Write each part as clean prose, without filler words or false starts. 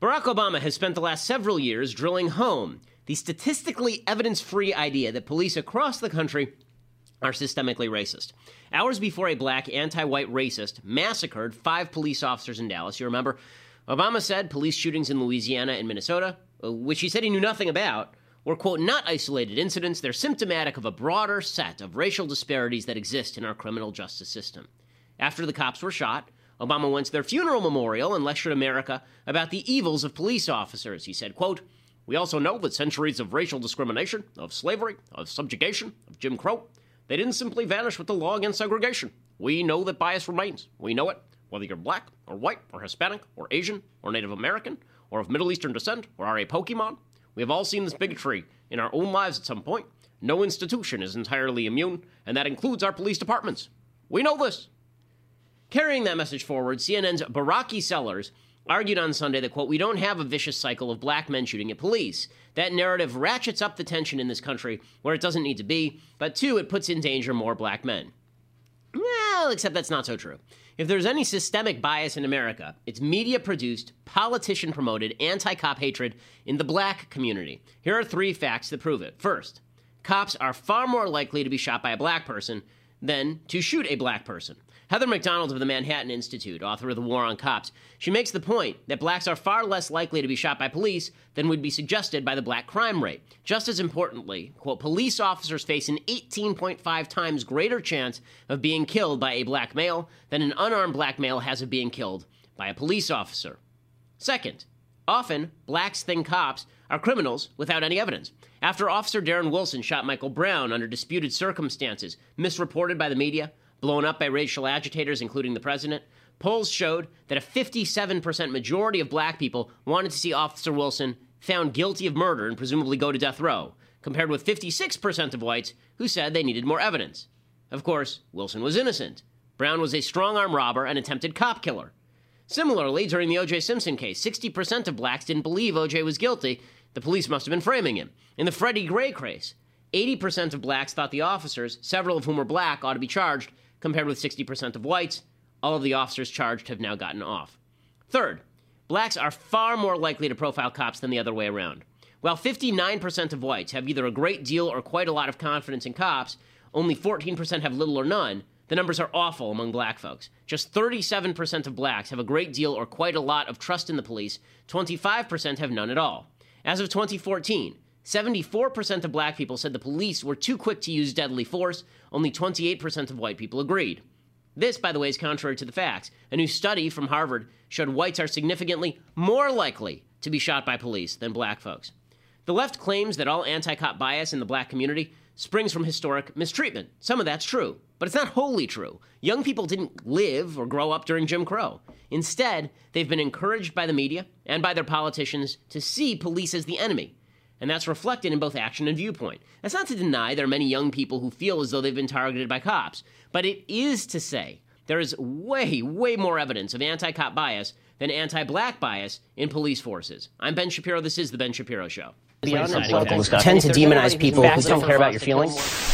Barack Obama has spent the last several years drilling home the statistically evidence-free idea that police across the country are systemically racist. Hours before a black anti-white racist massacred 5 police officers in Dallas, you remember, Obama said police shootings in Louisiana and Minnesota, which he said he knew nothing about, were, quote, not isolated incidents. They're symptomatic of a broader set of racial disparities that exist in our criminal justice system. After the cops were shot, Obama went to their funeral memorial and lectured America about the evils of police officers. He said, quote, we also know that centuries of racial discrimination, of slavery, of subjugation, of Jim Crow, they didn't simply vanish with the law against segregation. We know that bias remains. We know it, whether you're black or white or Hispanic or Asian or Native American or of Middle Eastern descent or are a Pokemon. We have all seen this bigotry in our own lives at some point. No institution is entirely immune, and that includes our police departments. We know this. Carrying that message forward, CNN's Baraki Sellers argued on Sunday that, quote, we don't have a vicious cycle of black men shooting at police. That narrative ratchets up the tension in this country where it doesn't need to be, but two, it puts in danger more black men. Well, except that's not so true. If there's any systemic bias in America, it's media-produced, politician-promoted, anti-cop hatred in the black community. Here are 3 facts that prove it. First, cops are far more likely to be shot by a black person than to shoot a black person. Heather McDonald of the Manhattan Institute, author of The War on Cops, she makes the point that blacks are far less likely to be shot by police than would be suggested by the black crime rate. Just as importantly, quote, police officers face an 18.5 times greater chance of being killed by a black male than an unarmed black male has of being killed by a police officer. Second, often blacks think cops are criminals without any evidence. After Officer Darren Wilson shot Michael Brown under disputed circumstances, misreported by the media, blown up by racial agitators, including the president, polls showed that a 57% majority of black people wanted to see Officer Wilson found guilty of murder and presumably go to death row, compared with 56% of whites who said they needed more evidence. Of course, Wilson was innocent. Brown was a strong-arm robber and attempted cop killer. Similarly, during the O.J. Simpson case, 60% of blacks didn't believe O.J. was guilty. The police must have been framing him. In the Freddie Gray case, 80% of blacks thought the officers, several of whom were black, ought to be charged, compared with 60% of whites. All of the officers charged have now gotten off. Third, blacks are far more likely to profile cops than the other way around. While 59% of whites have either a great deal or quite a lot of confidence in cops, only 14% have little or none, the numbers are awful among black folks. Just 37% of blacks have a great deal or quite a lot of trust in the police, 25% have none at all. As of 2014, 74% of black people said the police were too quick to use deadly force. Only 28% of white people agreed. This, by the way, is contrary to the facts. A new study from Harvard showed whites are significantly more likely to be shot by police than black folks. The left claims that all anti-cop bias in the black community springs from historic mistreatment. Some of that's true, but it's not wholly true. Young people didn't live or grow up during Jim Crow. Instead, they've been encouraged by the media and by their politicians to see police as the enemy. And that's reflected in both action and viewpoint. That's not to deny there are many young people who feel as though they've been targeted by cops, but it is to say there is way, way more evidence of anti-cop bias than anti-black bias in police forces. I'm Ben Shapiro. This is The Ben Shapiro Show. Tend to demonize people who don't care about your feelings.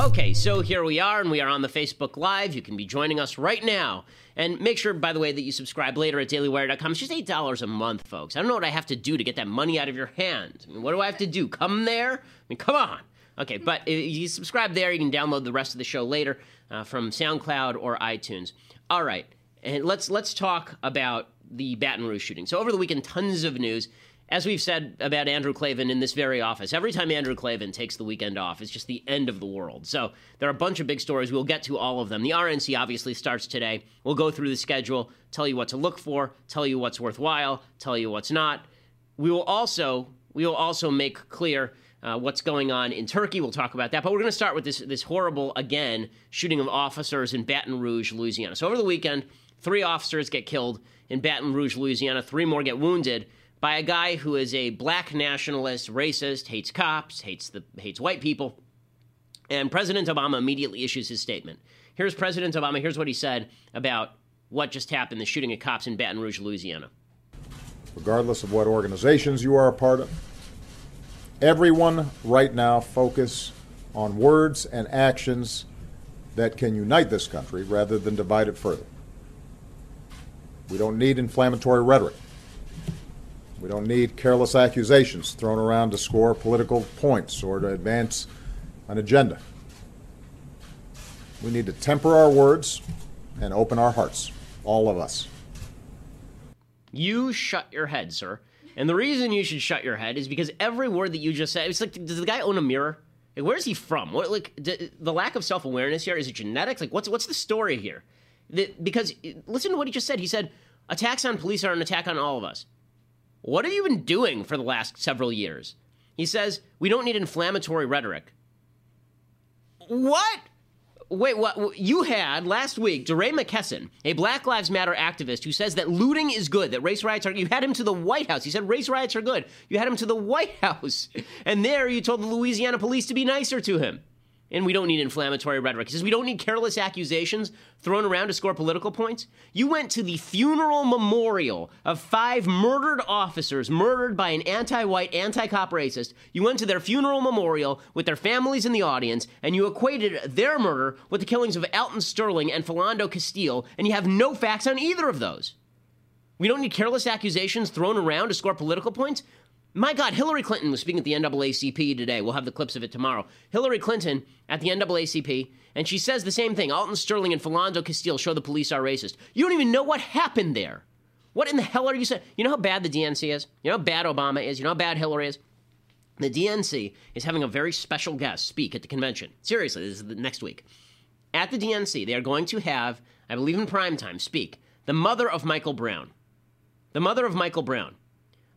Okay, so here we are, and we are on the Facebook Live. You can be joining us right now. And make sure, by the way, that you subscribe later at DailyWire.com. It's just $8 a month, folks. I don't know what I have to do to get that money out of your hand. I mean, what do I have to do? Come there? I mean, come on. Okay, but if you subscribe there, you can download the rest of the show later from SoundCloud or iTunes. All right, and let's talk about the Baton Rouge shooting. So over the weekend, tons of news. As we've said about Andrew Klavan in this very office, every time Andrew Klavan takes the weekend off, it's just the end of the world. So there are a bunch of big stories. We'll get to all of them. The RNC obviously starts today. We'll go through the schedule, tell you what to look for, tell you what's worthwhile, tell you what's not. We will also make clear what's going on in Turkey. We'll talk about that. But we're going to start with this horrible, again, shooting of officers in Baton Rouge, Louisiana. So over the weekend, 3 officers get killed in Baton Rouge, Louisiana. 3 more get wounded by a guy who is a black nationalist, racist, hates cops, hates white people. And President Obama immediately issues his statement. Here's President Obama. Here's what he said about what just happened, the shooting of cops in Baton Rouge, Louisiana. Regardless of what organizations you are a part of, everyone right now focus on words and actions that can unite this country rather than divide it further. We don't need inflammatory rhetoric. We don't need careless accusations thrown around to score political points or to advance an agenda. We need to temper our words and open our hearts, all of us. You shut your head, sir. And the reason you should shut your head is because every word that you just said, it's like, does the guy own a mirror? Like, where is he from? What, like, the lack of self-awareness here, is it genetics? Like, what's the story here? Because listen to what he just said. He said, attacks on police are an attack on all of us. What have you been doing for the last several years? He says, we don't need inflammatory rhetoric. What? Wait, what? You had last week DeRay McKesson, a Black Lives Matter activist who says that looting is good, that race riots are, you had him to the White House. He said race riots are good. You had him to the White House. And there you told the Louisiana police to be nicer to him. And we don't need inflammatory rhetoric. He says we don't need careless accusations thrown around to score political points. You went to the funeral memorial of 5 murdered officers murdered by an anti-white, anti-cop racist. You went to their funeral memorial with their families in the audience, and you equated their murder with the killings of Alton Sterling and Philando Castile, and you have no facts on either of those. We don't need careless accusations thrown around to score political points. My God, Hillary Clinton was speaking at the NAACP today. We'll have the clips of it tomorrow. Hillary Clinton at the NAACP, and she says the same thing. Alton Sterling and Philando Castile show the police are racist. You don't even know what happened there. What in the hell are you saying? You know how bad the DNC is? You know how bad Obama is? You know how bad Hillary is? The DNC is having a very special guest speak at the convention. Seriously, this is next week. At the DNC, they are going to have, I believe in primetime, speak, the mother of Michael Brown. The mother of Michael Brown.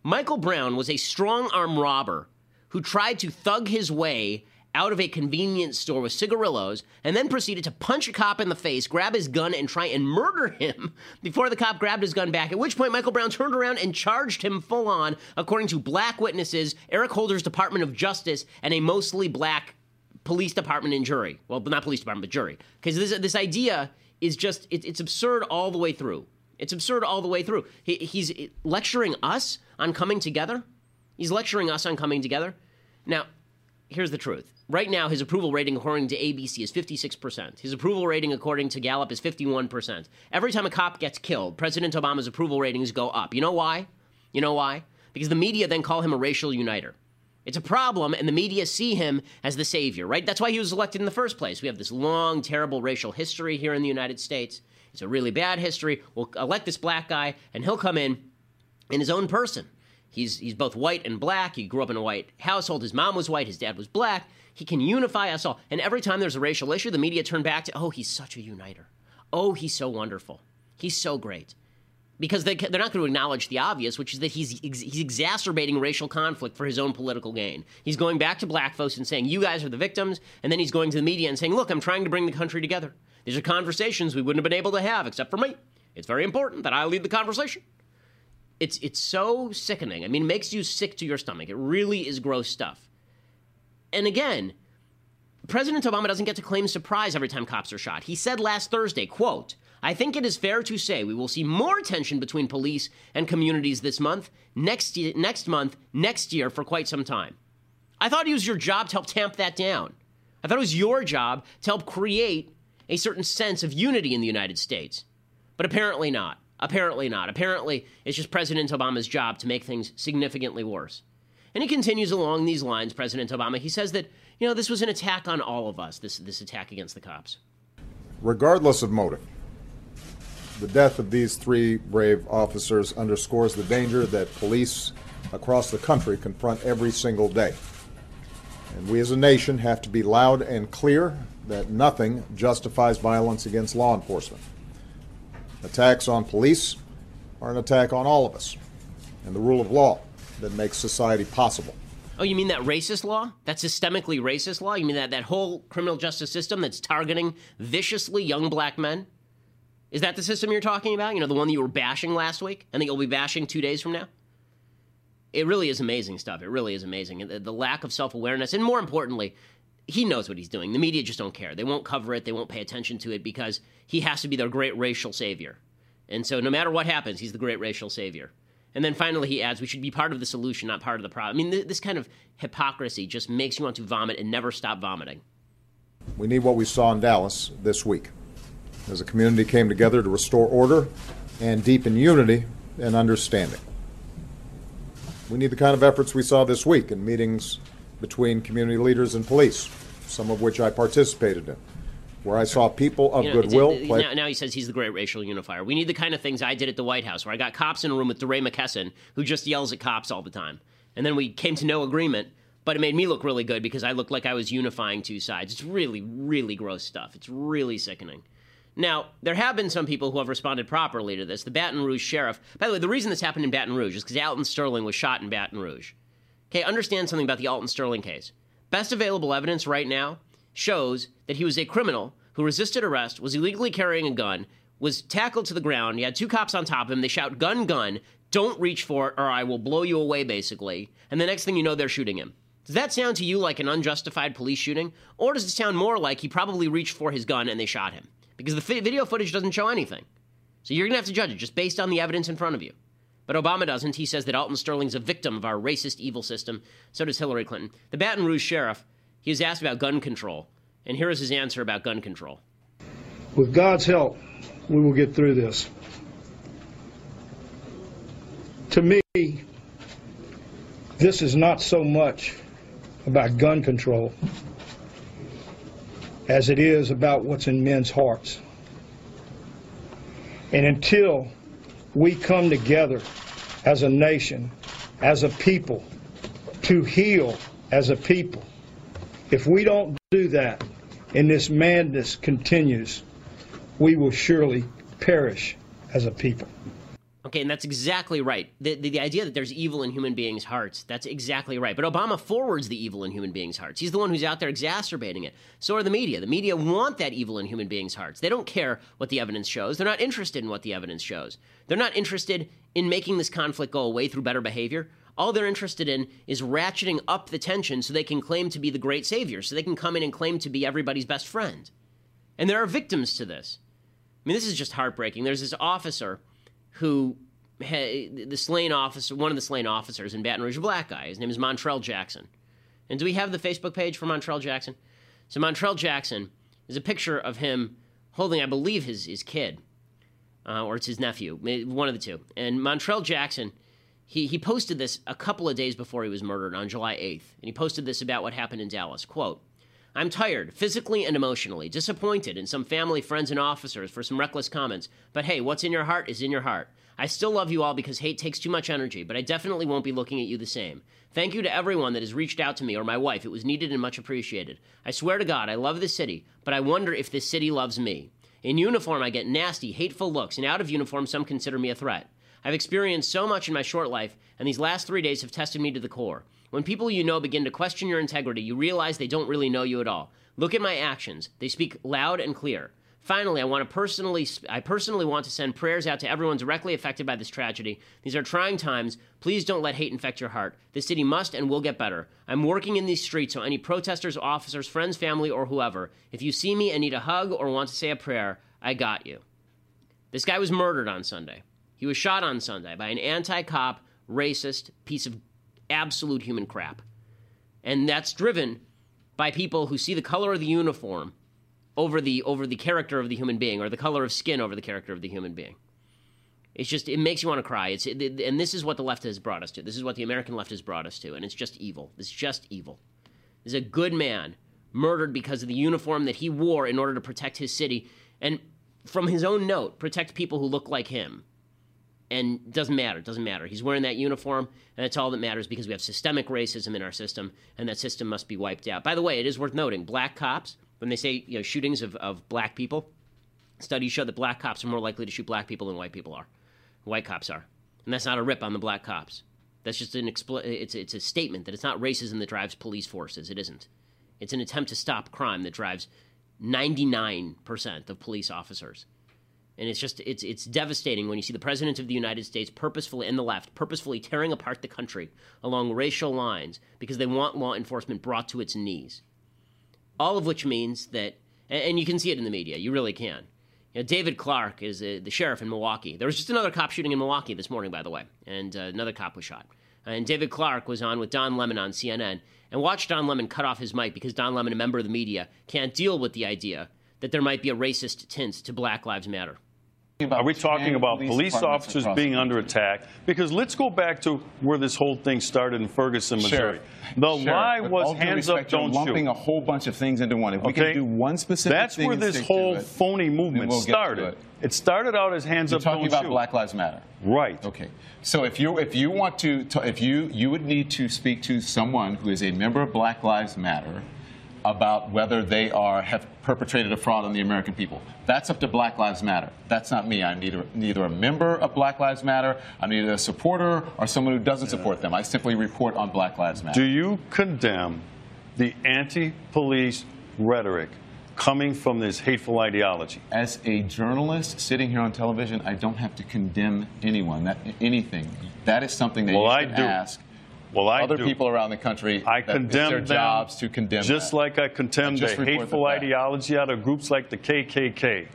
Michael Brown was a strong-arm robber who tried to thug his way out of a convenience store with cigarillos and then proceeded to punch a cop in the face, grab his gun, and try and murder him before the cop grabbed his gun back, at which point Michael Brown turned around and charged him full-on, according to black witnesses, Eric Holder's Department of Justice, and a mostly black police department and jury. Well, not police department, but jury. Because this idea is just, it's absurd all the way through. It's absurd all the way through. He's lecturing us on coming together. He's lecturing us on coming together. Now, here's the truth. Right now, his approval rating according to ABC is 56%. His approval rating according to Gallup is 51%. Every time a cop gets killed, President Obama's approval ratings go up. You know why? You know why? Because the media then call him a racial uniter. It's a problem, and the media see him as the savior, right? That's why he was elected in the first place. We have this long, terrible racial history here in the United States. It's a really bad history. We'll elect this black guy, and he'll come in his own person. He's both white and black. He grew up in a white household. His mom was white. His dad was black. He can unify us all. And every time there's a racial issue, the media turn back to, oh, he's such a uniter. Oh, he's so wonderful. He's so great. Because they're not going to acknowledge the obvious, which is that he's exacerbating racial conflict for his own political gain. He's going back to black folks and saying, you guys are the victims. And then he's going to the media and saying, look, I'm trying to bring the country together. These are conversations we wouldn't have been able to have, except for me. It's very important that I lead the conversation. It's so sickening. I mean, it makes you sick to your stomach. It really is gross stuff. And again, President Obama doesn't get to claim surprise every time cops are shot. He said last Thursday, quote, I think it is fair to say we will see more tension between police and communities this month, next month, next year for quite some time. I thought it was your job to help tamp that down. I thought it was your job to help create a certain sense of unity in the United States. But apparently not. Apparently not. Apparently, it's just President Obama's job to make things significantly worse. And he continues along these lines, President Obama. He says that, you know, this was an attack on all of us, this attack against the cops. Regardless of motive, the death of these 3 brave officers underscores the danger that police across the country confront every single day. And we as a nation have to be loud and clear that nothing justifies violence against law enforcement. Attacks on police are an attack on all of us and the rule of law that makes society possible. Oh, you mean that racist law? That systemically racist law? You mean that whole criminal justice system that's targeting viciously young black men? Is that the system you're talking about? You know, the one that you were bashing last week and that you'll be bashing 2 days from now? It really is amazing stuff. It really is amazing. The lack of self-awareness, and more importantly, he knows what he's doing. The media just don't care. They won't cover it. They won't pay attention to it because he has to be their great racial savior. And so no matter what happens, he's the great racial savior. And then finally he adds, we should be part of the solution, not part of the problem. I mean, this kind of hypocrisy just makes you want to vomit and never stop vomiting. We need what we saw in Dallas this week. As a community came together to restore order and deepen unity and understanding. We need the kind of efforts we saw this week in meetings between community leaders and police, some of which I participated in, where I saw people of goodwill. Now he says he's the great racial unifier. We need the kind of things I did at the White House, where I got cops in a room with DeRay McKesson, who just yells at cops all the time. And then we came to no agreement, but it made me look really good because I looked like I was unifying two sides. It's really, really gross stuff. It's really sickening. Now, there have been some people who have responded properly to this. The Baton Rouge sheriff, by the way, the reason this happened in Baton Rouge is because Alton Sterling was shot in Baton Rouge. Okay, understand something about the Alton Sterling case. Best available evidence right now shows that he was a criminal who resisted arrest, was illegally carrying a gun, was tackled to the ground. He had two cops on top of him. They shout, "Gun, gun, don't reach for it or I will blow you away," basically. And the next thing you know, they're shooting him. Does that sound to you like an unjustified police shooting? Or does it sound more like he probably reached for his gun and they shot him? Because the video footage doesn't show anything. So you're going to have to judge it just based on the evidence in front of you. But Obama doesn't. He says that Alton Sterling's a victim of our racist, evil system. So does Hillary Clinton. The Baton Rouge sheriff, he was asked about gun control. And here is his answer about gun control. With God's help, we will get through this. To me, this is not so much about gun control as it is about what's in men's hearts. And until we come together as a nation, as a people, to heal as a people, if we don't do that and this madness continues, we will surely perish as a people. Okay, and that's exactly right. The idea that there's evil in human beings' hearts, that's exactly right. But Obama forwards the evil in human beings' hearts. He's the one who's out there exacerbating it. So are the media. The media want that evil in human beings' hearts. They don't care what the evidence shows. They're not interested in what the evidence shows. They're not interested in making this conflict go away through better behavior. All they're interested in is ratcheting up the tension so they can claim to be the great savior, so they can come in and claim to be everybody's best friend. And there are victims to this. I mean, this is just heartbreaking. There's this officer who the slain officer, one of the slain officers in Baton Rouge, a black guy. His name is Montrell Jackson. And do we have the Facebook page for Montrell Jackson? So Montrell Jackson is a picture of him holding, I believe, his kid, or it's his nephew, one of the two. And Montrell Jackson, he posted this a couple of days before he was murdered on July 8th. And he posted this about what happened in Dallas. Quote, "I'm tired, physically and emotionally, disappointed in some family, friends, and officers for some reckless comments. But hey, what's in your heart is in your heart. I still love you all because hate takes too much energy, but I definitely won't be looking at you the same. Thank you to everyone that has reached out to me or my wife. It was needed and much appreciated. I swear to God, I love this city, but I wonder if this city loves me. In uniform, I get nasty, hateful looks, and out of uniform, some consider me a threat. I've experienced so much in my short life, and these last 3 days have tested me to the core. When people you know begin to question your integrity, you realize they don't really know you at all. Look at my actions. They speak loud and clear. Finally, I personally want to send prayers out to everyone directly affected by this tragedy. These are trying times. Please don't let hate infect your heart. This city must and will get better. I'm working in these streets, so any protesters, officers, friends, family, or whoever, if you see me and need a hug or want to say a prayer, I got you." This guy was murdered on Sunday. He was shot on Sunday by an anti-cop, racist piece of absolute human crap. And that's driven by people who see the color of the uniform over the character of the human being, or the color of skin over the character of the human being. It's just, it makes you want to cry. And this is what the left has brought us to. This is what the American left has brought us to, and it's just evil. It's just evil. There's a good man murdered because of the uniform that he wore in order to protect his city, and from his own note, protect people who look like him. And doesn't matter. He's wearing that uniform, and that's all that matters, because we have systemic racism in our system, and that system must be wiped out. By the way, it is worth noting, black cops, when they say, you know, shootings of black people, studies show that black cops are more likely to shoot black people than white cops are. And that's not a rip on the black cops. That's just it's a statement that it's not racism that drives police forces. It isn't. It's an attempt to stop crime that drives 99% of police officers. And it's just, it's devastating when you see the President of the United States purposefully, and the left, purposefully tearing apart the country along racial lines because they want law enforcement brought to its knees. All of which means that, and you can see it in the media, you really can. You know, David Clark is the sheriff in Milwaukee. There was just another cop shooting in Milwaukee this morning, by the way, and another cop was shot. And David Clark was on with Don Lemon on CNN, and watched Don Lemon cut off his mic because Don Lemon, a member of the media, can't deal with the idea that there might be a racist tint to Black Lives Matter. Are we talking about police officers being under attack? Because let's go back to where this whole thing started in Ferguson, Missouri. The lie was hands up, don't shoot. Lumping a whole bunch of things into one. If we can do one specific thing, that's where this whole phony movement started. It started out as hands up, don't shoot. You're talking about Black Lives Matter, right? Okay. So if you want to, you would need to speak to someone who is a member of Black Lives Matter about whether they have perpetrated a fraud on the American people. That's up to Black Lives Matter. That's not me. I'm neither a member of Black Lives Matter, I'm neither a supporter or someone who doesn't support them. I simply report on Black Lives Matter. Do you condemn the anti-police rhetoric coming from this hateful ideology? As a journalist sitting here on television, I don't have to condemn anyone, anything. That is something that you should ask. Well, other people around the country, I condemn their jobs to condemn just that. Like I condemn the hateful ideology out of groups like the KKK.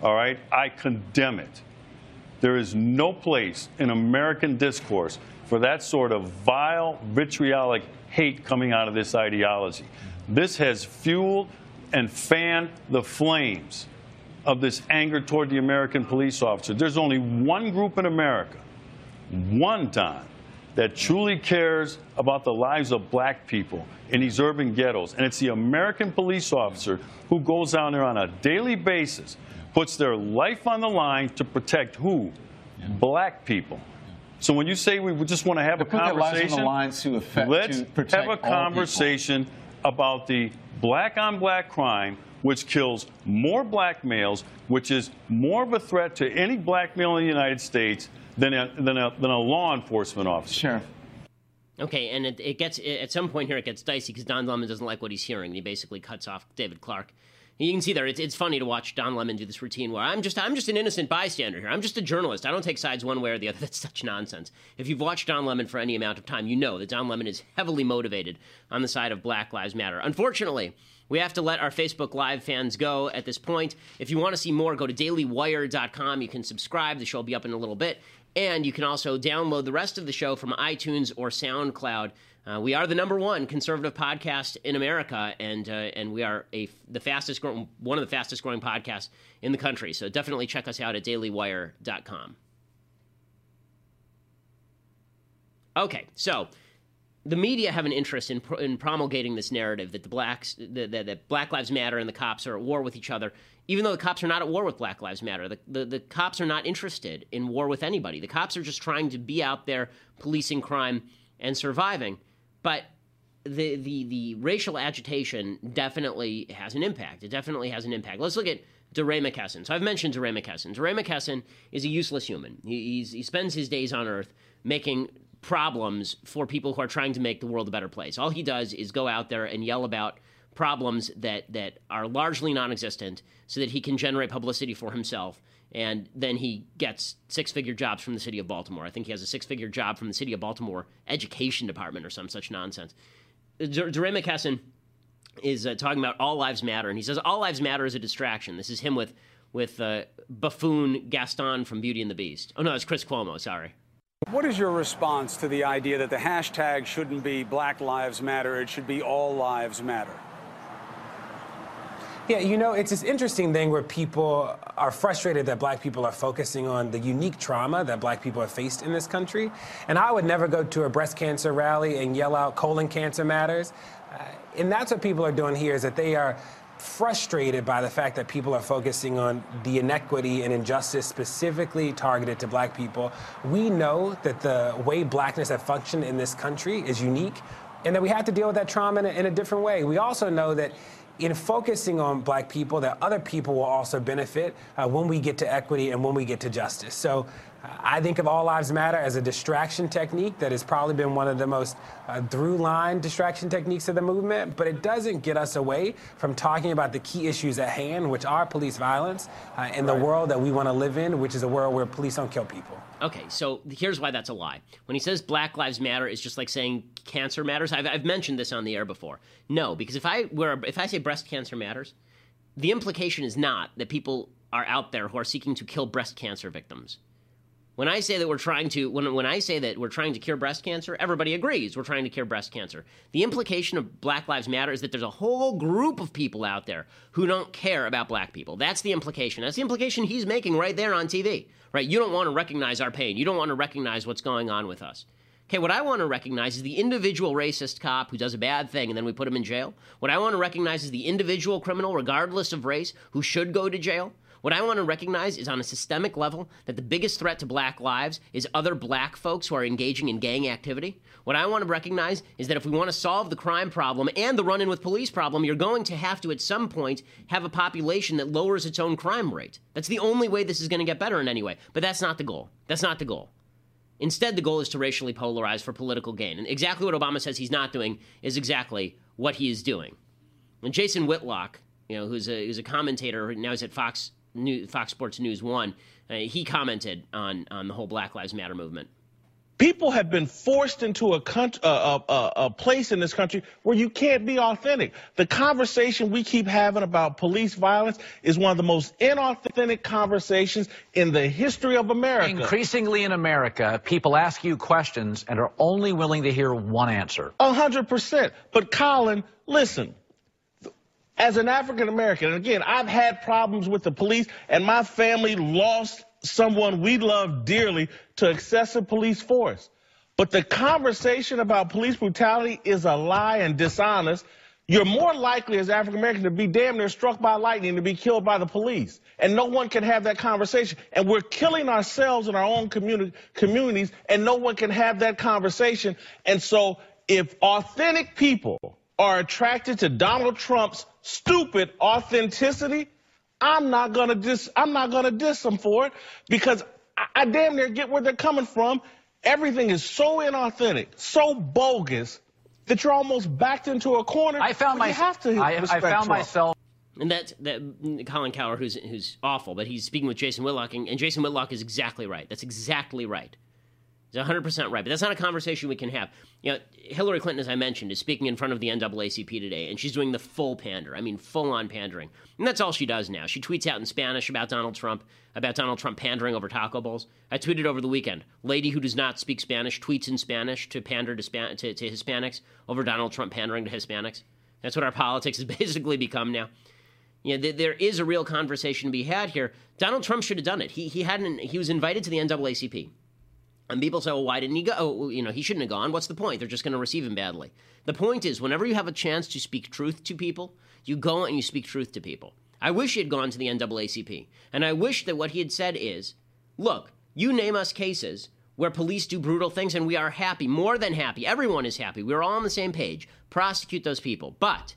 All right? I condemn it. There is no place in American discourse for that sort of vile, vitriolic hate coming out of this ideology. This has fueled and fanned the flames of this anger toward the American police officer. There's only one group in America, that truly cares about the lives of black people in these urban ghettos. And it's the American police officer who goes down there on a daily basis, puts their life on the line to protect who? Yeah. Black people. Yeah. So when you say we just want to have a conversation, let's have a conversation about the black-on-black crime, which kills more black males, which is more of a threat to any black male in the United States than a law enforcement officer. Sure. Okay, and it gets, at some point here, it gets dicey because Don Lemon doesn't like what he's hearing. He basically cuts off David Clark. And you can see there, it's funny to watch Don Lemon do this routine where I'm just an innocent bystander here. I'm just a journalist. I don't take sides one way or the other. That's such nonsense. If you've watched Don Lemon for any amount of time, you know that Don Lemon is heavily motivated on the side of Black Lives Matter. Unfortunately, we have to let our Facebook Live fans go at this point. If you want to see more, go to DailyWire.com. You can subscribe. The show will be up in a little bit. And you can also download the rest of the show from iTunes or SoundCloud. We are the #1 conservative podcast in America, and we are one of the fastest growing podcasts in the country. So definitely check us out at DailyWire.com. Okay, so the media have an interest in promulgating this narrative that that Black Lives Matter and the cops are at war with each other, even though the cops are not at war with Black Lives Matter. The cops are not interested in war with anybody. The cops are just trying to be out there policing crime and surviving. But the racial agitation definitely has an impact. It definitely has an impact. Let's look at DeRay McKesson. So I've mentioned DeRay McKesson. DeRay McKesson is a useless human. He spends his days on Earth making problems for people who are trying to make the world a better place. All he does is go out there and yell about problems that are largely non-existent so that he can generate publicity for himself, and then he gets six-figure jobs from the city of Baltimore. I think he has a six-figure job from the city of Baltimore Education Department or some such nonsense. DeRay McKesson is talking about all lives matter, and he says all lives matter is a distraction. This is him with buffoon Gaston from Beauty and the Beast. Oh, no, it's Chris Cuomo, sorry. What is your response to the idea that the hashtag shouldn't be Black Lives Matter, it should be All Lives Matter? Yeah, you know, it's this interesting thing where people are frustrated that black people are focusing on the unique trauma that black people have faced in this country. And I would never go to a breast cancer rally and yell out colon cancer matters. And that's what people are doing here, is that they are frustrated by the fact that people are focusing on the inequity and injustice specifically targeted to black people. We know that the way blackness has functioned in this country is unique, and that we have to deal with that trauma in a different way. We also know that in focusing on black people, that other people will also benefit when we get to equity and when we get to justice. So I think of All Lives Matter as a distraction technique that has probably been one of the most through-line distraction techniques of the movement, but it doesn't get us away from talking about the key issues at hand, which are police violence and the world that we want to live in, which is a world where police don't kill people. Okay, so here's why that's a lie. When he says Black Lives Matter, it's just like saying cancer matters. I've mentioned this on the air before. No, because if I say breast cancer matters, the implication is not that people are out there who are seeking to kill breast cancer victims. When I say that we're trying to, when I say that we're trying to cure breast cancer, everybody agrees we're trying to cure breast cancer. The implication of Black Lives Matter is that there's a whole group of people out there who don't care about black people. That's the implication. That's the implication he's making right there on TV, right? You don't want to recognize our pain. You don't want to recognize what's going on with us. Okay, what I want to recognize is the individual racist cop who does a bad thing and then we put him in jail. What I want to recognize is the individual criminal, regardless of race, who should go to jail. What I want to recognize is on a systemic level that the biggest threat to black lives is other black folks who are engaging in gang activity. What I want to recognize is that if we want to solve the crime problem and the run-in with police problem, you're going to have to, at some point, have a population that lowers its own crime rate. That's the only way this is going to get better in any way. But that's not the goal. That's not the goal. Instead, the goal is to racially polarize for political gain. And exactly what Obama says he's not doing is exactly what he is doing. And Jason Whitlock, you know, who's a commentator, now he's at Fox Sports News 1, he commented on the whole Black Lives Matter movement. People have been forced into a place in this country where you can't be authentic. The conversation we keep having about police violence is one of the most inauthentic conversations in the history of America. Increasingly in America, people ask you questions and are only willing to hear one answer. 100%. But Colin, listen. As an African-American, and again, I've had problems with the police, and my family lost someone we loved dearly to excessive police force. But the conversation about police brutality is a lie and dishonest. You're more likely as African-American to be damn near struck by lightning, to be killed by the police. And no one can have that conversation. And we're killing ourselves in our own communities, and no one can have that conversation. And so if authentic people are attracted to Donald Trump's stupid authenticity, I'm not gonna diss them for it, because I damn near get where they're coming from. Everything is so inauthentic, so bogus, that you're almost backed into a corner. I found myself. And that Colin Cowherd, who's awful, but he's speaking with Jason Whitlock, and Jason Whitlock is exactly right. That's exactly right. He's 100% right, but that's not a conversation we can have. You know, Hillary Clinton, as I mentioned, is speaking in front of the NAACP today, and she's doing the full pander. I mean, full-on pandering. And that's all she does now. She tweets out in Spanish about Donald Trump pandering over taco bowls. I tweeted over the weekend, lady who does not speak Spanish tweets in Spanish to pander to Hispanics over Donald Trump pandering to Hispanics. That's what our politics has basically become now. You know, there is a real conversation to be had here. Donald Trump should have done it. He was invited to the NAACP. And people say, well, why didn't he go? Oh, you know, he shouldn't have gone. What's the point? They're just going to receive him badly. The point is, whenever you have a chance to speak truth to people, you go and you speak truth to people. I wish he had gone to the NAACP. And I wish that what he had said is, look, you name us cases where police do brutal things and we are happy, more than happy. Everyone is happy. We're all on the same page. Prosecute those people. But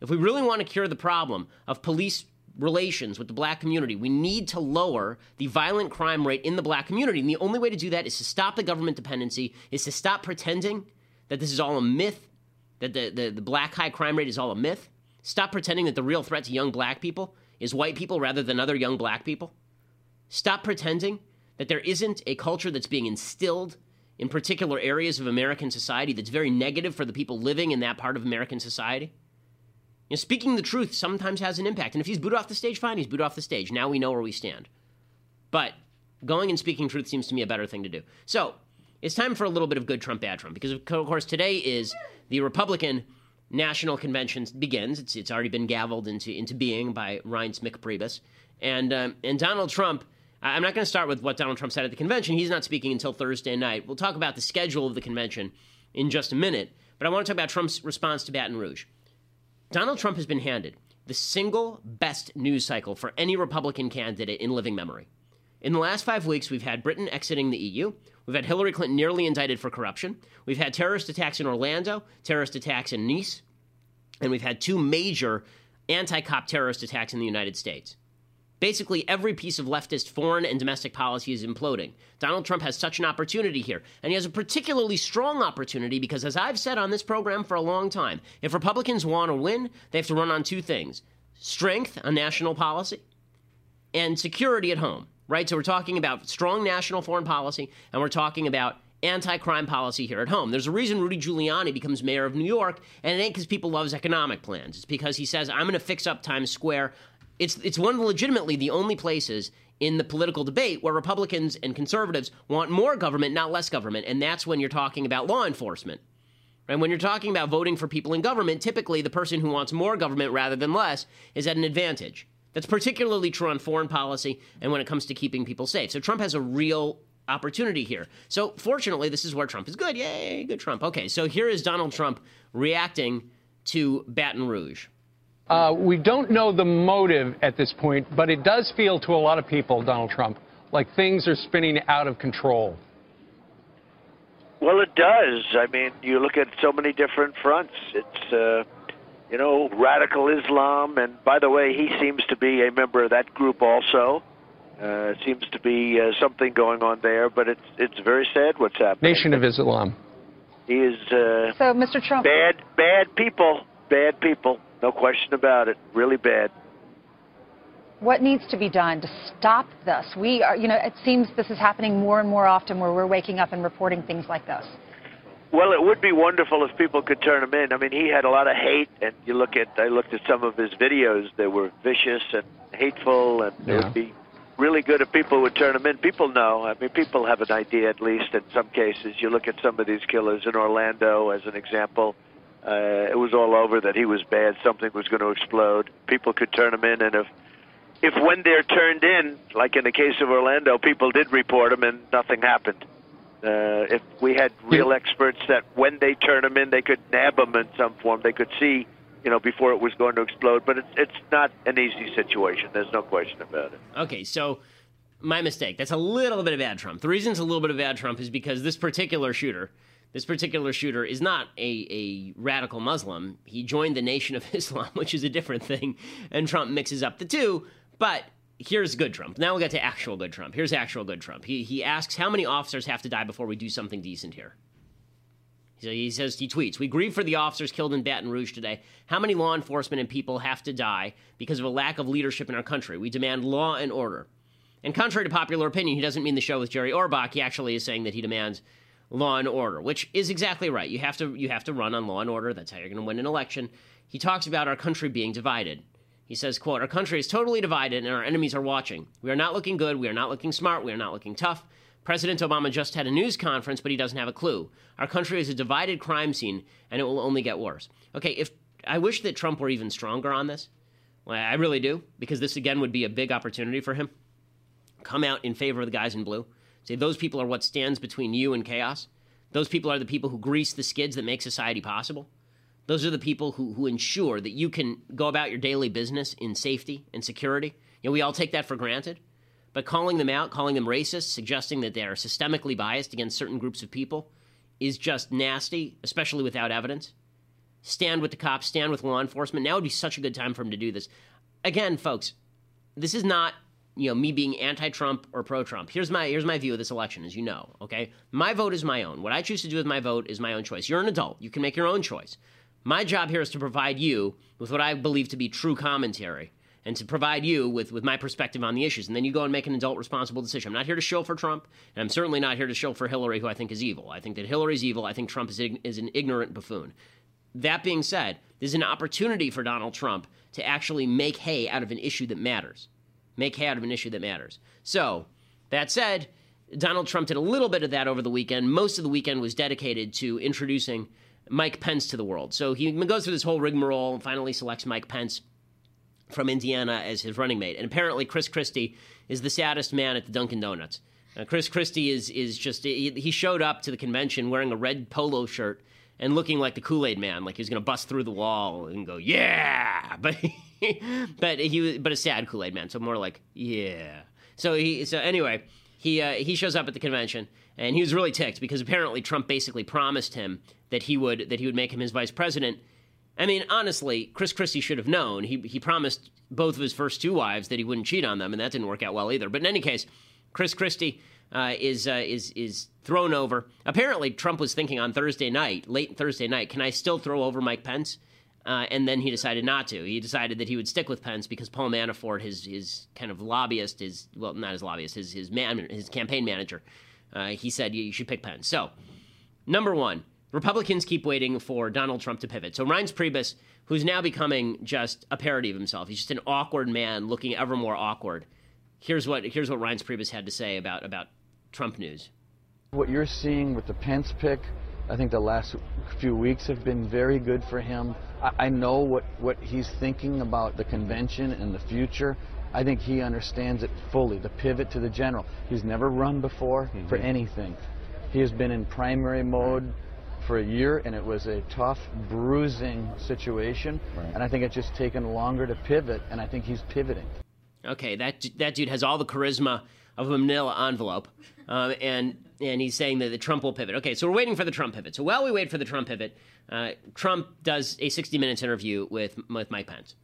if we really want to cure the problem of police relations with the black community, we need to lower the violent crime rate in the black community. And the only way to do that is to stop the government dependency, is to stop pretending that this is all a myth, that the black high crime rate is all a myth. Stop pretending that the real threat to young black people is white people rather than other young black people. Stop pretending that there isn't a culture that's being instilled in particular areas of American society that's very negative for the people living in that part of American society. You know, speaking the truth sometimes has an impact. And if he's booed off the stage, fine, he's booed off the stage. Now we know where we stand. But going and speaking truth seems to me a better thing to do. So it's time for a little bit of good Trump, bad Trump, because, of course, today is the Republican National Convention begins. It's already been gaveled into being by Reince Priebus. And Donald Trump, I'm not going to start with what Donald Trump said at the convention. He's not speaking until Thursday night. We'll talk about the schedule of the convention in just a minute. But I want to talk about Trump's response to Baton Rouge. Donald Trump has been handed the single best news cycle for any Republican candidate in living memory. In the last 5 weeks, we've had Britain exiting the EU. We've had Hillary Clinton nearly indicted for corruption. We've had terrorist attacks in Orlando, terrorist attacks in Nice. And we've had two major anti-cop terrorist attacks in the United States. Basically, every piece of leftist foreign and domestic policy is imploding. Donald Trump has such an opportunity here, and he has a particularly strong opportunity because, as I've said on this program for a long time, if Republicans want to win, they have to run on two things: strength on national policy and security at home, right? So we're talking about strong national foreign policy, and we're talking about anti-crime policy here at home. There's a reason Rudy Giuliani becomes mayor of New York, and it ain't because people love his economic plans. It's because he says, I'm going to fix up Times Square. It's one of legitimately the only places in the political debate where Republicans and conservatives want more government, not less government. And that's when you're talking about law enforcement. And when you're talking about voting for people in government, typically the person who wants more government rather than less is at an advantage. That's particularly true on foreign policy and when it comes to keeping people safe. So Trump has a real opportunity here. So fortunately, this is where Trump is good. Yay, good Trump. Okay, so here is Donald Trump reacting to Baton Rouge. We don't know the motive at this point, but it does feel to a lot of people, Donald Trump, like things are spinning out of control. Well, it does. I mean, you look at so many different fronts. It's, you know, radical Islam. And by the way, he seems to be a member of that group also. It seems to be something going on there, but it's very sad what's happening. Nation of Islam. He is so, Mr. Trump. Bad people, no question about it, really bad. What needs to be done to stop this? We are, you know, it seems this is happening more and more often where we're waking up and reporting things like this. Well, it would be wonderful if people could turn him in. I mean, he had a lot of hate, and you look at, I looked at some of his videos. They were vicious and hateful, and it would be really good if people would turn him in. People know. I mean, people have an idea, at least in some cases. You look at some of these killers in Orlando, as an example. It was all over that he was bad. Something was going to explode. People could turn him in, and if when they're turned in, like in the case of Orlando, people did report him and nothing happened. If we had real experts that when they turn him in, they could nab him in some form. They could see, you know, before it was going to explode. But it's not an easy situation. There's no question about it. Okay, so my mistake. That's a little bit of bad Trump. The reason it's a little bit of bad Trump is because this particular shooter is not a radical Muslim. He joined the Nation of Islam, which is a different thing, and Trump mixes up the two. But here's good Trump. Now we'll get to actual good Trump. Here's actual good Trump. He asks how many officers have to die before we do something decent here. So he says, he tweets, "We grieve for the officers killed in Baton Rouge today. How many law enforcement and people have to die because of a lack of leadership in our country? We demand law and order." And contrary to popular opinion, he doesn't mean the show with Jerry Orbach. He actually is saying that he demands law and order, which is exactly right. You have to run on law and order. That's how you're going to win an election. He talks about our country being divided. He says, quote, "Our country is totally divided and our enemies are watching. We are not looking good. We are not looking smart. We are not looking tough. President Obama just had a news conference, but he doesn't have a clue. Our country is a divided crime scene, and it will only get worse." Okay, if I wish that Trump were even stronger on this. Well, I really do, because this, again, would be a big opportunity for him. Come out in favor of the guys in blue. Say, those people are what stands between you and chaos. Those people are the people who grease the skids that make society possible. Those are the people who ensure that you can go about your daily business in safety and security. You know, we all take that for granted. But calling them out, calling them racist, suggesting that they are systemically biased against certain groups of people is just nasty, especially without evidence. Stand with the cops, stand with law enforcement. Now would be such a good time for him to do this. Again, folks, this is not, you know, me being anti-Trump or pro-Trump. Here's my view of this election, as you know, okay? My vote is my own. What I choose to do with my vote is my own choice. You're an adult. You can make your own choice. My job here is to provide you with what I believe to be true commentary, and to provide you with my perspective on the issues. And then you go and make an adult, responsible decision. I'm not here to shill for Trump, and I'm certainly not here to shill for Hillary, who I think is evil. I think that Hillary's evil. I think Trump is an ignorant buffoon. That being said, there's an opportunity for Donald Trump to actually make hay out of an issue that matters. So, that said, Donald Trump did a little bit of that over the weekend. Most of the weekend was dedicated to introducing Mike Pence to the world. So he goes through this whole rigmarole and finally selects Mike Pence from Indiana as his running mate. And apparently Chris Christie is the saddest man at the Dunkin' Donuts. Chris Christie is just, he showed up to the convention wearing a red polo shirt and looking like the Kool-Aid man, like he was going to bust through the wall and go, yeah! But a sad Kool-Aid man, so more like, yeah. So anyway, he shows up at the convention, and he was really ticked because apparently Trump basically promised him that he would make him his vice president. I mean, honestly, Chris Christie should have known. He promised both of his first two wives that he wouldn't cheat on them, and that didn't work out well either. But in any case, Chris Christie is thrown over. Apparently, Trump was thinking on Thursday night, late Thursday night, can I still throw over Mike Pence? And then he decided not to. He decided that he would stick with Pence because Paul Manafort, his kind of lobbyist, his campaign manager, he said you should pick Pence. So, number one, Republicans keep waiting for Donald Trump to pivot. So Reince Priebus, who's now becoming just a parody of himself, he's just an awkward man looking ever more awkward. Here's what Reince Priebus had to say about Trump news. What you're seeing with the Pence pick, I think the last few weeks have been very good for him. I know what he's thinking about the convention and the future. I think he understands it fully, the pivot to the general. He's never run before for anything. He has been in primary mode for a year, and it was a tough, bruising situation. Right. And I think it's just taken longer to pivot, and I think he's pivoting. Okay, that dude has all the charisma of a manila envelope, and he's saying that the Trump will pivot. Okay, so we're waiting for the Trump pivot. So while we wait for the Trump pivot, Trump does a 60 Minutes interview with Mike Pence.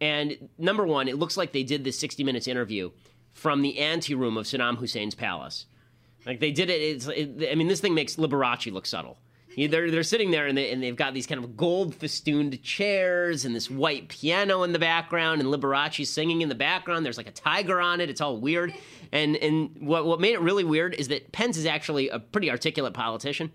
And number one, it looks like they did this 60 Minutes interview from the anteroom of Saddam Hussein's palace. Like they did it. This thing makes Liberace look subtle. They're sitting there, and they've got these kind of gold festooned chairs and this white piano in the background, and Liberace's singing in the background. There's like a tiger on it. It's all weird. And what made it really weird is that Pence is actually a pretty articulate politician,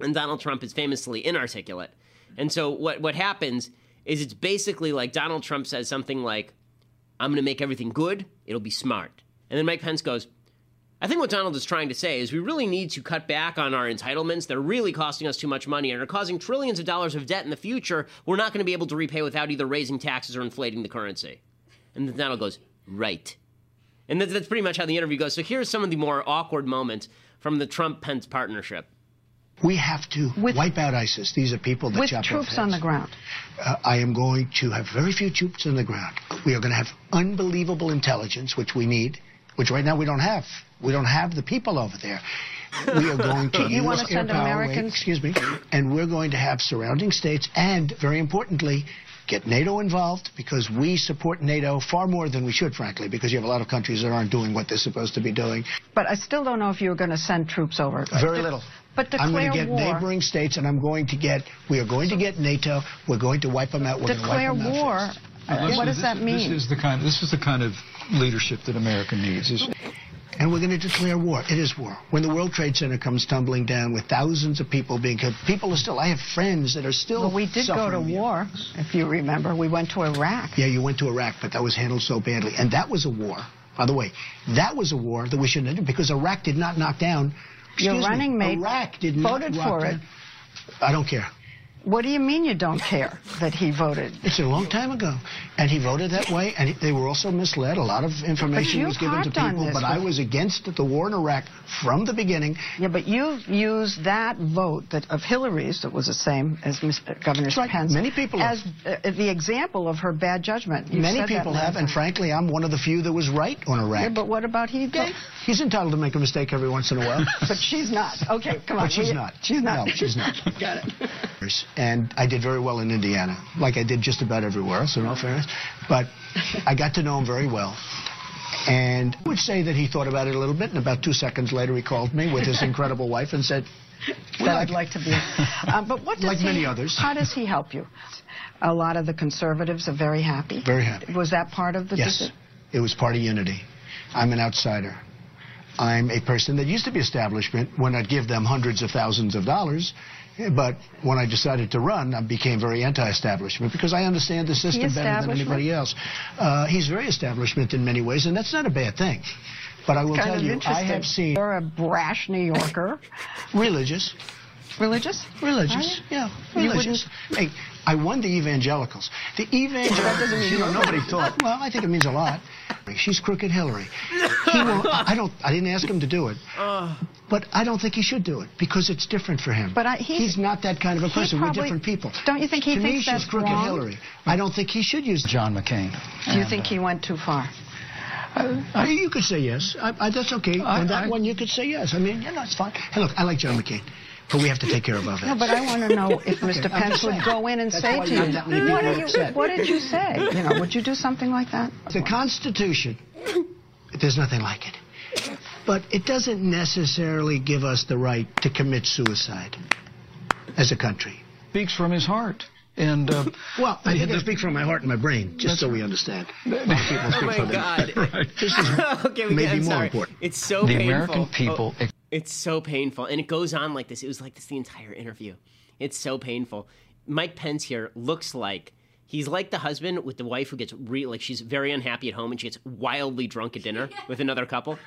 and Donald Trump is famously inarticulate. And so what happens is it's basically like Donald Trump says something like, "I'm going to make everything good. It'll be smart." And then Mike Pence goes, "I think what Donald is trying to say is we really need to cut back on our entitlements. They're really costing us too much money and are causing trillions of dollars of debt in the future we're not going to be able to repay without either raising taxes or inflating the currency." And then Donald goes, "Right." And that's pretty much how the interview goes. So here's some of the more awkward moments from the Trump-Pence partnership. We have to wipe out ISIS. These are people that chop off heads. With troops on the ground. I am going to have very few troops on the ground. We are going to have unbelievable intelligence, which we need, which right now we don't have. We don't have the people over there. We are going to use air power, and we're going to have surrounding states and, very importantly, get NATO involved, because we support NATO far more than we should, frankly, because you have a lot of countries that aren't doing what they're supposed to be doing. But I still don't know if you're going to send troops over. Very little. But I'm going to get neighboring states, and we are going to get NATO. We're going to wipe them out. We're going to wipe them out. Declare war. What does that mean? This is the kind of leadership that America needs. And we're going to declare war. It is war. When the World Trade Center comes tumbling down with thousands of people being killed, I have friends that are still suffering. Well, we did go to war, if you remember. We went to Iraq. Yeah, you went to Iraq, but that was handled so badly. And that was a war, by the way. That was a war that we shouldn't have done, because Iraq did not knock down. Your running mate voted for it. I don't care. What do you mean you don't care that he voted? It's a long time ago, and he voted that way, and they were also misled. A lot of information was given to people, but I was against the war in Iraq from the beginning. Yeah, but you've used that vote of Hillary's, that was the same as Governor Pence, many people as the example of her bad judgment. Many people have, and frankly, I'm one of the few that was right on Iraq. Yeah, but what about he did? He's entitled to make a mistake every once in a while. But she's not. Okay, come on. But she's not. She's not. No, she's not. Got it. And I did very well in Indiana, like I did just about everywhere else, in all fairness. But I got to know him very well. And I would say that he thought about it a little bit, and about 2 seconds later he called me with his incredible wife and said, "Well, I'd like to be." But what does like many others. How does he help you? A lot of the conservatives are very happy. Very happy. Was that part of the decision? Yes, it was part of unity. I'm an outsider. I'm a person that used to be establishment when I'd give them hundreds of thousands of dollars. But when I decided to run, I became very anti-establishment, because I understand the system better than anybody else. He's very establishment in many ways, and that's not a bad thing. But I will tell you, I have seen... You're a brash New Yorker. Religious. Religious? Religious, yeah. Religious. Hey, I won the evangelicals. The evangelicals... That doesn't mean nobody thought... Well, I think it means a lot. She's crooked Hillary. I didn't ask him to do it. But I don't think he should do it, because it's different for him. But he's not that kind of a person. We're different people. Don't you think he thinks that's crooked wrong? Hillary. I don't think he should use John McCain. Do you think he went too far? You could say yes. That's okay. On that one, you could say yes. I mean, it's fine. Hey, look, I like John McCain. But we have to take care of our vets. No, but I want to know if Mr. Pence would go in and say to you, what did you say? Would you do something like that? The Constitution, there's nothing like it. But it doesn't necessarily give us the right to commit suicide as a country. Speaks from his heart. And well, I had to speak from my heart and my brain, just so we understand. Oh my God! Right. This is maybe more important. It's so painful. The American people. Oh. It's so painful, and it goes on like this. It was like this the entire interview. It's so painful. Mike Pence here looks like He's like the husband with the wife who gets she's very unhappy at home and she gets wildly drunk at dinner with another couple,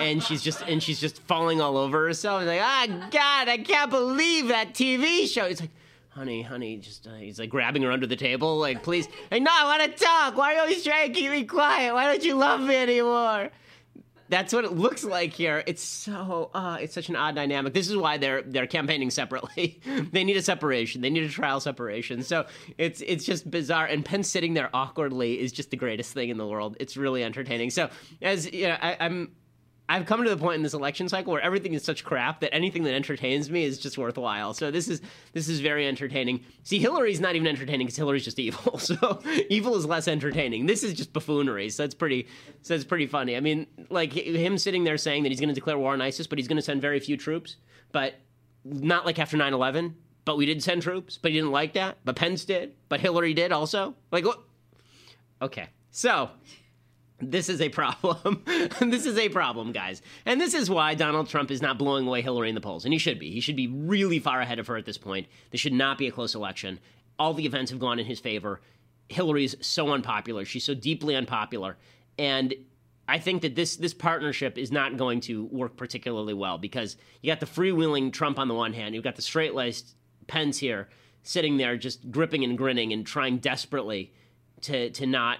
and she's just falling all over herself. He's like, oh, God, I can't believe that TV show. It's like, honey, just he's like grabbing her under the table, like, please. Hey, no, I want to talk. Why are you always trying to keep me quiet? Why don't you love me anymore? That's what it looks like here. It's so, it's such an odd dynamic. This is why they're campaigning separately. They need a separation. They need a trial separation. So it's just bizarre. And Pence sitting there awkwardly is just the greatest thing in the world. It's really entertaining. So as you know, I've come to the point in this election cycle where everything is such crap that anything that entertains me is just worthwhile. So this is very entertaining. See, Hillary's not even entertaining because Hillary's just evil. So evil is less entertaining. This is just buffoonery. So that's pretty funny. I mean, like him sitting there saying that he's going to declare war on ISIS, but he's going to send very few troops, but not like after 9/11. But we did send troops, but he didn't like that. But Pence did. But Hillary did also. Like, what? Okay, so. This is a problem. This is a problem, guys. And this is why Donald Trump is not blowing away Hillary in the polls. And he should be. He should be really far ahead of her at this point. This should not be a close election. All the events have gone in his favor. Hillary's so unpopular. She's so deeply unpopular. And I think that this partnership is not going to work particularly well because you got the freewheeling Trump on the one hand. You've got the straight-laced Pence here sitting there just gripping and grinning and trying desperately to not...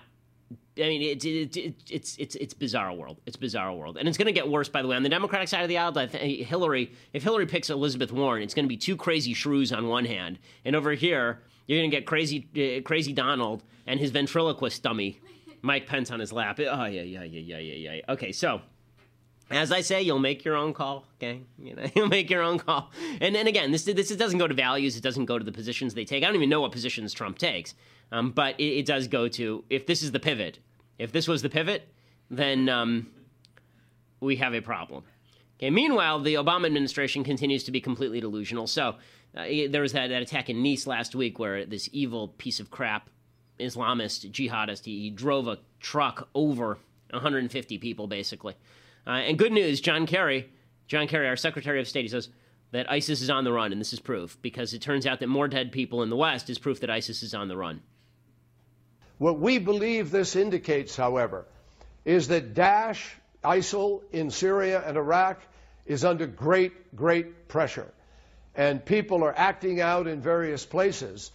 I mean, it's bizarre world. It's bizarre world. And it's going to get worse, by the way. On the Democratic side of the aisle, if Hillary picks Elizabeth Warren, it's going to be two crazy shrews on one hand. And over here, you're going to get crazy Donald and his ventriloquist dummy, Mike Pence, on his lap. Oh, yeah. Okay, so... as I say, you'll make your own call, gang. You know, you'll make your own call. And then again, this doesn't go to values. It doesn't go to the positions they take. I don't even know what positions Trump takes. But it does go to, if this is the pivot, if this was the pivot, then we have a problem. Okay. Meanwhile, the Obama administration continues to be completely delusional. So there was that attack in Nice last week where this evil piece of crap Islamist, jihadist, he drove a truck over 150 people, basically. And good news, John Kerry, our Secretary of State, he says that ISIS is on the run, and this is proof, because it turns out that more dead people in the West is proof that ISIS is on the run. What we believe this indicates, however, is that Daesh, ISIL in Syria and Iraq is under great, great pressure, and people are acting out in various places.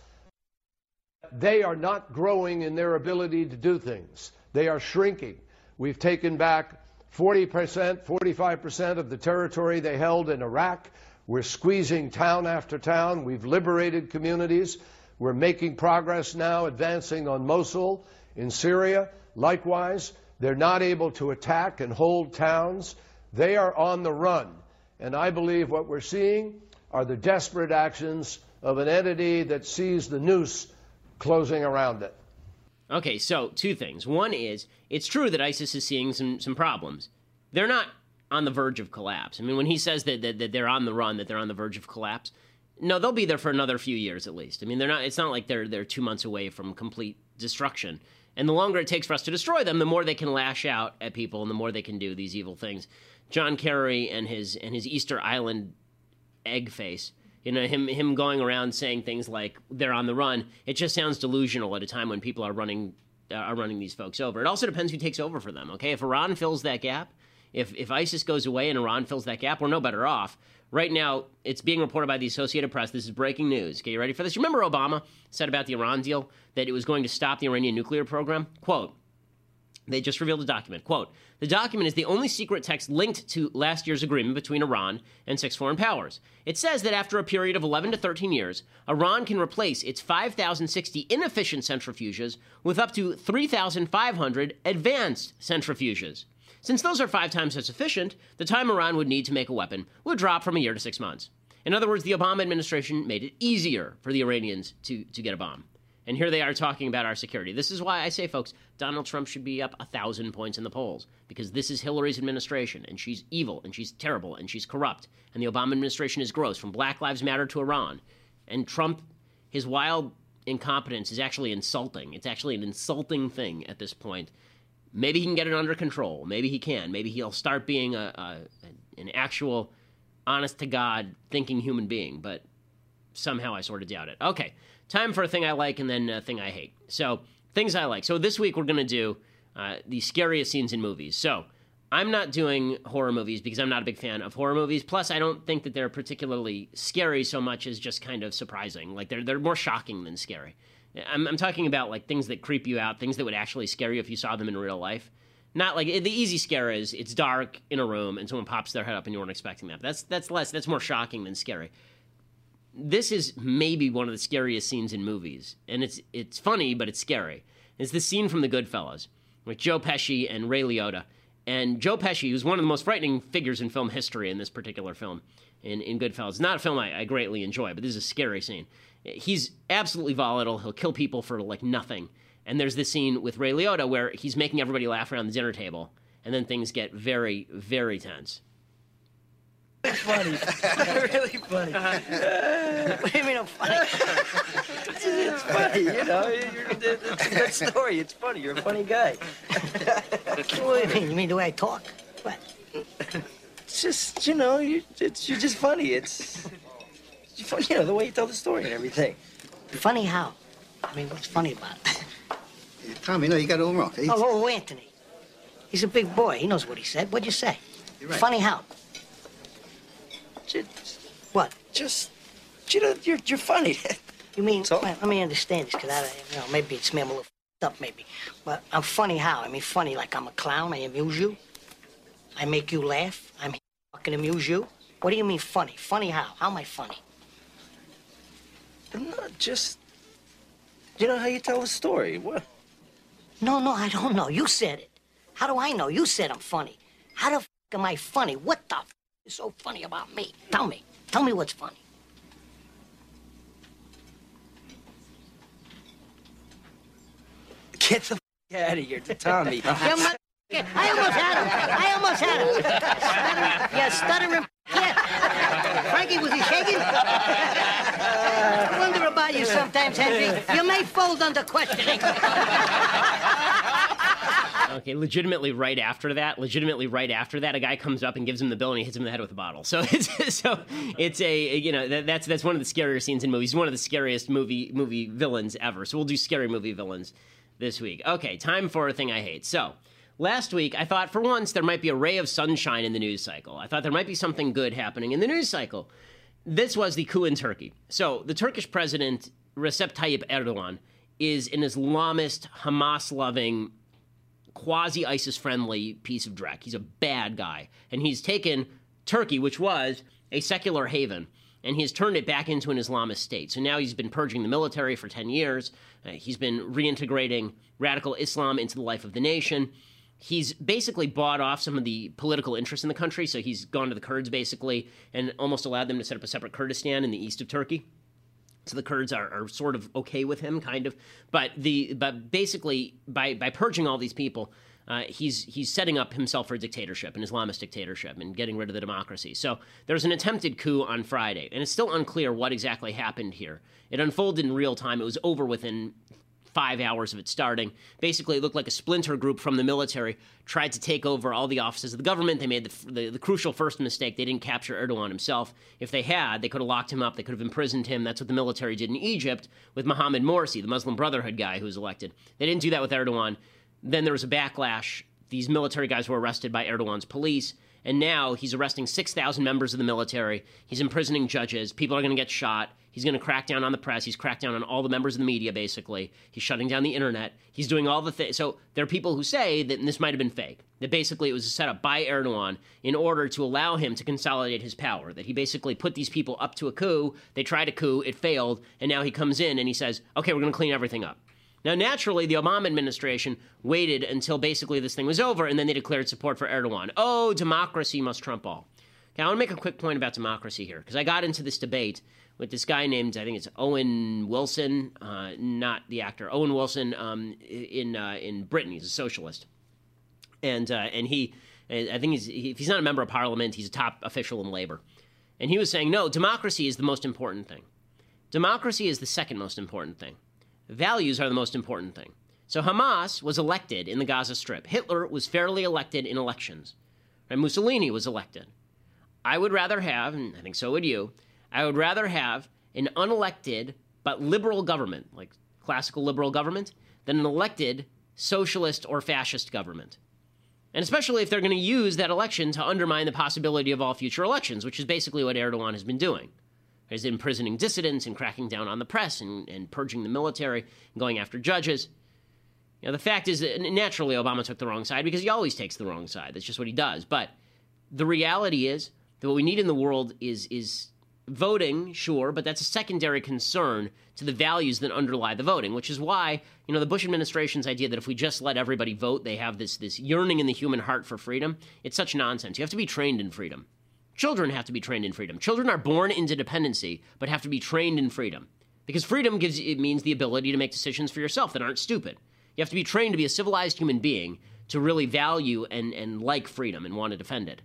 They are not growing in their ability to do things. They are shrinking. We've taken back 40%, 45% of the territory they held in Iraq. We're squeezing town after town. We've liberated communities. We're making progress now, advancing on Mosul in Syria. Likewise, they're not able to attack and hold towns. They are on the run. And I believe what we're seeing are the desperate actions of an entity that sees the noose closing around it. Okay, so two things. One is, it's true that ISIS is seeing some problems. They're not on the verge of collapse. I mean, when he says that they're on the run, that they're on the verge of collapse, no, they'll be there for another few years at least. I mean, they're not. It's not like they're 2 months away from complete destruction. And the longer it takes for us to destroy them, the more they can lash out at people and the more they can do these evil things. John Kerry and his Easter Island egg face. You know, him going around saying things like they're on the run. It just sounds delusional at a time when people are running these folks over. It also depends who takes over for them, okay? If Iran fills that gap, if ISIS goes away and Iran fills that gap, we're no better off. Right now, it's being reported by the Associated Press. This is breaking news. Okay, you ready for this? Remember Obama said about the Iran deal that it was going to stop the Iranian nuclear program? Quote, they just revealed a document. Quote, the document is the only secret text linked to last year's agreement between Iran and 6 foreign powers. It says that after a period of 11 to 13 years, Iran can replace its 5,060 inefficient centrifuges with up to 3,500 advanced centrifuges. Since those are 5 times as efficient, the time Iran would need to make a weapon would drop from a year to 6 months. In other words, the Obama administration made it easier for the Iranians to get a bomb. And here they are talking about our security. This is why I say, folks, Donald Trump should be up 1,000 points in the polls because this is Hillary's administration, and she's evil, and she's terrible, and she's corrupt, and the Obama administration is gross, from Black Lives Matter to Iran. And Trump, his wild incompetence is actually insulting. It's actually an insulting thing at this point. Maybe he can get it under control. Maybe he can. Maybe he'll start being an actual, honest-to-God, thinking human being, but... somehow I sort of doubt it. Okay, time for a thing I like and then a thing I hate. So, things I like. So this week we're going to do the scariest scenes in movies. So, I'm not doing horror movies because I'm not a big fan of horror movies. Plus, I don't think that they're particularly scary so much as just kind of surprising. Like, they're more shocking than scary. I'm talking about, like, things that creep you out, things that would actually scare you if you saw them in real life. Not like, the easy scare is it's dark in a room and someone pops their head up and you weren't expecting that. But that's more shocking than scary. This is maybe one of the scariest scenes in movies. And it's funny, but it's scary. It's the scene from The Goodfellas with Joe Pesci and Ray Liotta. And Joe Pesci, who's one of the most frightening figures in film history in this particular film, in Goodfellas. Not a film I greatly enjoy, but this is a scary scene. He's absolutely volatile. He'll kill people for, like, nothing. And there's this scene with Ray Liotta where he's making everybody laugh around the dinner table, and then things get very, very tense. Funny. Really funny. What do you mean I'm funny? It's funny, you know. It's a good story. It's funny. You're a funny guy. What do you mean? You mean the way I talk? What? It's just, you know, you're just funny. It's funny, you know, the way you tell the story and everything. Funny how? I mean, what's funny about it? Tommy, no, you got it all wrong. Oh, Anthony. He's a big boy. He knows what he said. What'd you say? You're right. Funny how? What? Just, you know, you're funny. You mean, so? Well, let me understand this, because I, you know, maybe it's me, I'm a little f***ed up, maybe. But I'm funny how? I mean, funny like I'm a clown, I amuse you. I make you laugh, I'm here to fucking amuse you. What do you mean funny? Funny how? How am I funny? I'm not just, you know how you tell a story, what? No, I don't know, you said it. How do I know? You said I'm funny. How the f*** am I funny? What the f***? So funny about me? Tell me what's funny. Get the f out of here, Tommy. I almost had him. Stuttering. Yeah. Frankie, was he shaking? I wonder about you sometimes, Henry. You may fold under questioning. Okay, legitimately right after that, a guy comes up and gives him the bill and he hits him in the head with a bottle. So it's a, you know, that's one of the scarier scenes in movies. One of the scariest movie villains ever. So we'll do scary movie villains this week. Okay, time for a thing I hate. So last week, I thought for once there might be a ray of sunshine in the news cycle. I thought there might be something good happening in the news cycle. This was the coup in Turkey. So the Turkish president, Recep Tayyip Erdogan, is an Islamist, Hamas-loving, quasi-ISIS-friendly piece of dreck. He's a bad guy. And he's taken Turkey, which was a secular haven, and he has turned it back into an Islamist state. So now he's been purging the military for 10 years. He's been reintegrating radical Islam into the life of the nation. He's basically bought off some of the political interests in the country, so he's gone to the Kurds, basically, and almost allowed them to set up a separate Kurdistan in the east of Turkey. So the Kurds are sort of okay with him, kind of. But basically, by purging all these people, he's setting up himself for a dictatorship, an Islamist dictatorship, and getting rid of the democracy. So there's an attempted coup on Friday, and it's still unclear what exactly happened here. It unfolded in real time. It was over within 5 hours of it starting. Basically, it looked like a splinter group from the military tried to take over all the offices of the government. They made the crucial first mistake. They didn't capture Erdogan himself. If they had, they could have locked him up. They could have imprisoned him. That's what the military did in Egypt with Mohamed Morsi, the Muslim Brotherhood guy who was elected. They didn't do that with Erdogan. Then there was a backlash. These military guys were arrested by Erdogan's police. And now he's arresting 6,000 members of the military. He's imprisoning judges. People are going to get shot. He's going to crack down on the press. He's cracked down on all the members of the media, basically. He's shutting down the internet. He's doing all the things. So there are people who say that this might have been fake, that basically it was set up by Erdogan in order to allow him to consolidate his power, that he basically put these people up to a coup. They tried a coup. It failed. And now he comes in and he says, okay, we're going to clean everything up. Now, naturally, the Obama administration waited until basically this thing was over, and then they declared support for Erdogan. Oh, democracy must trump all. Okay, I want to make a quick point about democracy here, because I got into this debate with this guy named, I think it's Owen Wilson, not the actor, Owen Wilson in Britain. He's a socialist. And he, I think if he's not a member of parliament, he's a top official in Labor. And he was saying, no, democracy is the most important thing. Democracy is the second most important thing. Values are the most important thing. So Hamas was elected in the Gaza Strip. Hitler was fairly elected in elections. Right? Mussolini was elected. I would rather have, and I think so would you, I would rather have an unelected but liberal government, like classical liberal government, than an elected socialist or fascist government. And especially if they're going to use that election to undermine the possibility of all future elections, which is basically what Erdogan has been doing. He's imprisoning dissidents and cracking down on the press and purging the military and going after judges. You know, the fact is that naturally Obama took the wrong side because he always takes the wrong side. That's just what he does. But the reality is that what we need in the world is voting, sure, but that's a secondary concern to the values that underlie the voting, which is why, you know, the Bush administration's idea that if we just let everybody vote, they have this yearning in the human heart for freedom, it's such nonsense. You have to be trained in freedom. Children have to be trained in freedom. Children are born into dependency, but have to be trained in freedom. Because freedom means the ability to make decisions for yourself that aren't stupid. You have to be trained to be a civilized human being to really value and like freedom and want to defend it.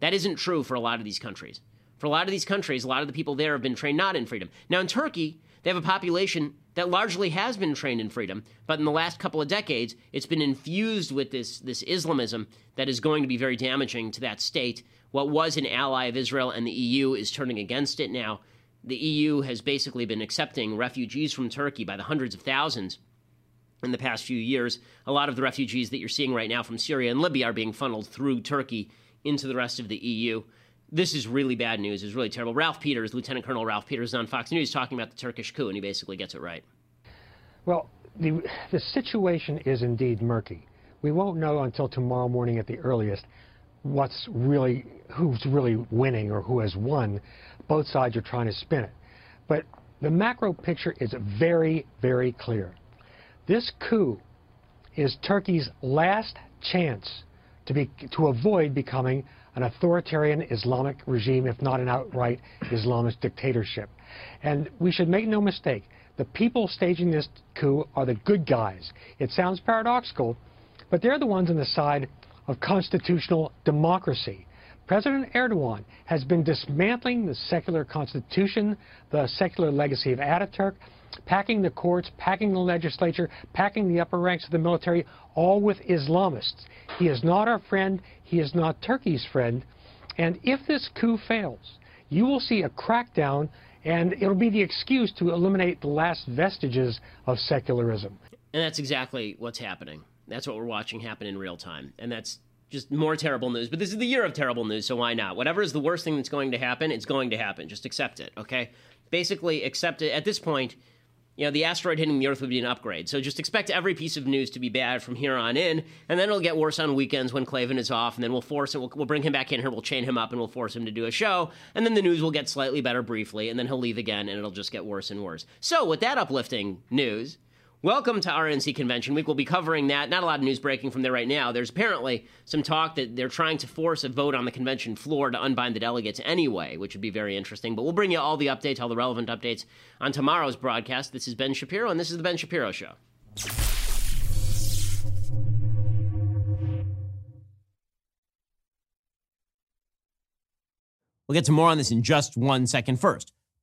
That isn't true for a lot of these countries. For a lot of these countries, a lot of the people there have been trained not in freedom. Now, in Turkey, they have a population that largely has been trained in freedom, but in the last couple of decades, it's been infused with this Islamism that is going to be very damaging to that state. What was an ally of Israel and the EU is turning against it now. The EU has basically been accepting refugees from Turkey by the hundreds of thousands in the past few years. A lot of the refugees that you're seeing right now from Syria and Libya are being funneled through Turkey into the rest of the EU. This is really bad news. It's really terrible. Ralph Peters, Lieutenant Colonel Ralph Peters, is on Fox News talking about the Turkish coup, and he basically gets it right. Well, the situation is indeed murky. We won't know until tomorrow morning at the earliest who's really winning or who has won. Both sides are trying to spin it. But the macro picture is very, very clear. This coup is Turkey's last chance to avoid becoming an authoritarian Islamic regime, if not an outright Islamist dictatorship. And we should make no mistake, the people staging this coup are the good guys. It sounds paradoxical, but they're the ones on the side of constitutional democracy. President Erdogan has been dismantling the secular constitution, the secular legacy of Ataturk, packing the courts, packing the legislature, packing the upper ranks of the military, all with Islamists. He is not our friend. He is not Turkey's friend. And if this coup fails, you will see a crackdown, and it'll be the excuse to eliminate the last vestiges of secularism. And that's exactly what's happening. That's what we're watching happen in real time. And that's just more terrible news. But this is the year of terrible news, so why not? Whatever is the worst thing that's going to happen, it's going to happen. Just accept it, okay? Basically, accept it. At this point, you know, the asteroid hitting the Earth would be an upgrade. So just expect every piece of news to be bad from here on in, and then it'll get worse on weekends when Klavan is off, and then we'll force it. We'll bring him back in here, we'll chain him up, and we'll force him to do a show, and then the news will get slightly better briefly, and then he'll leave again, and it'll just get worse and worse. So with that uplifting news, welcome to RNC Convention Week. We'll be covering that. Not a lot of news breaking from there right now. There's apparently some talk that they're trying to force a vote on the convention floor to unbind the delegates anyway, which would be very interesting. But we'll bring you all the updates, all the relevant updates on tomorrow's broadcast. This is Ben Shapiro, and this is The Ben Shapiro Show. We'll get to more on this in just 1 second. First,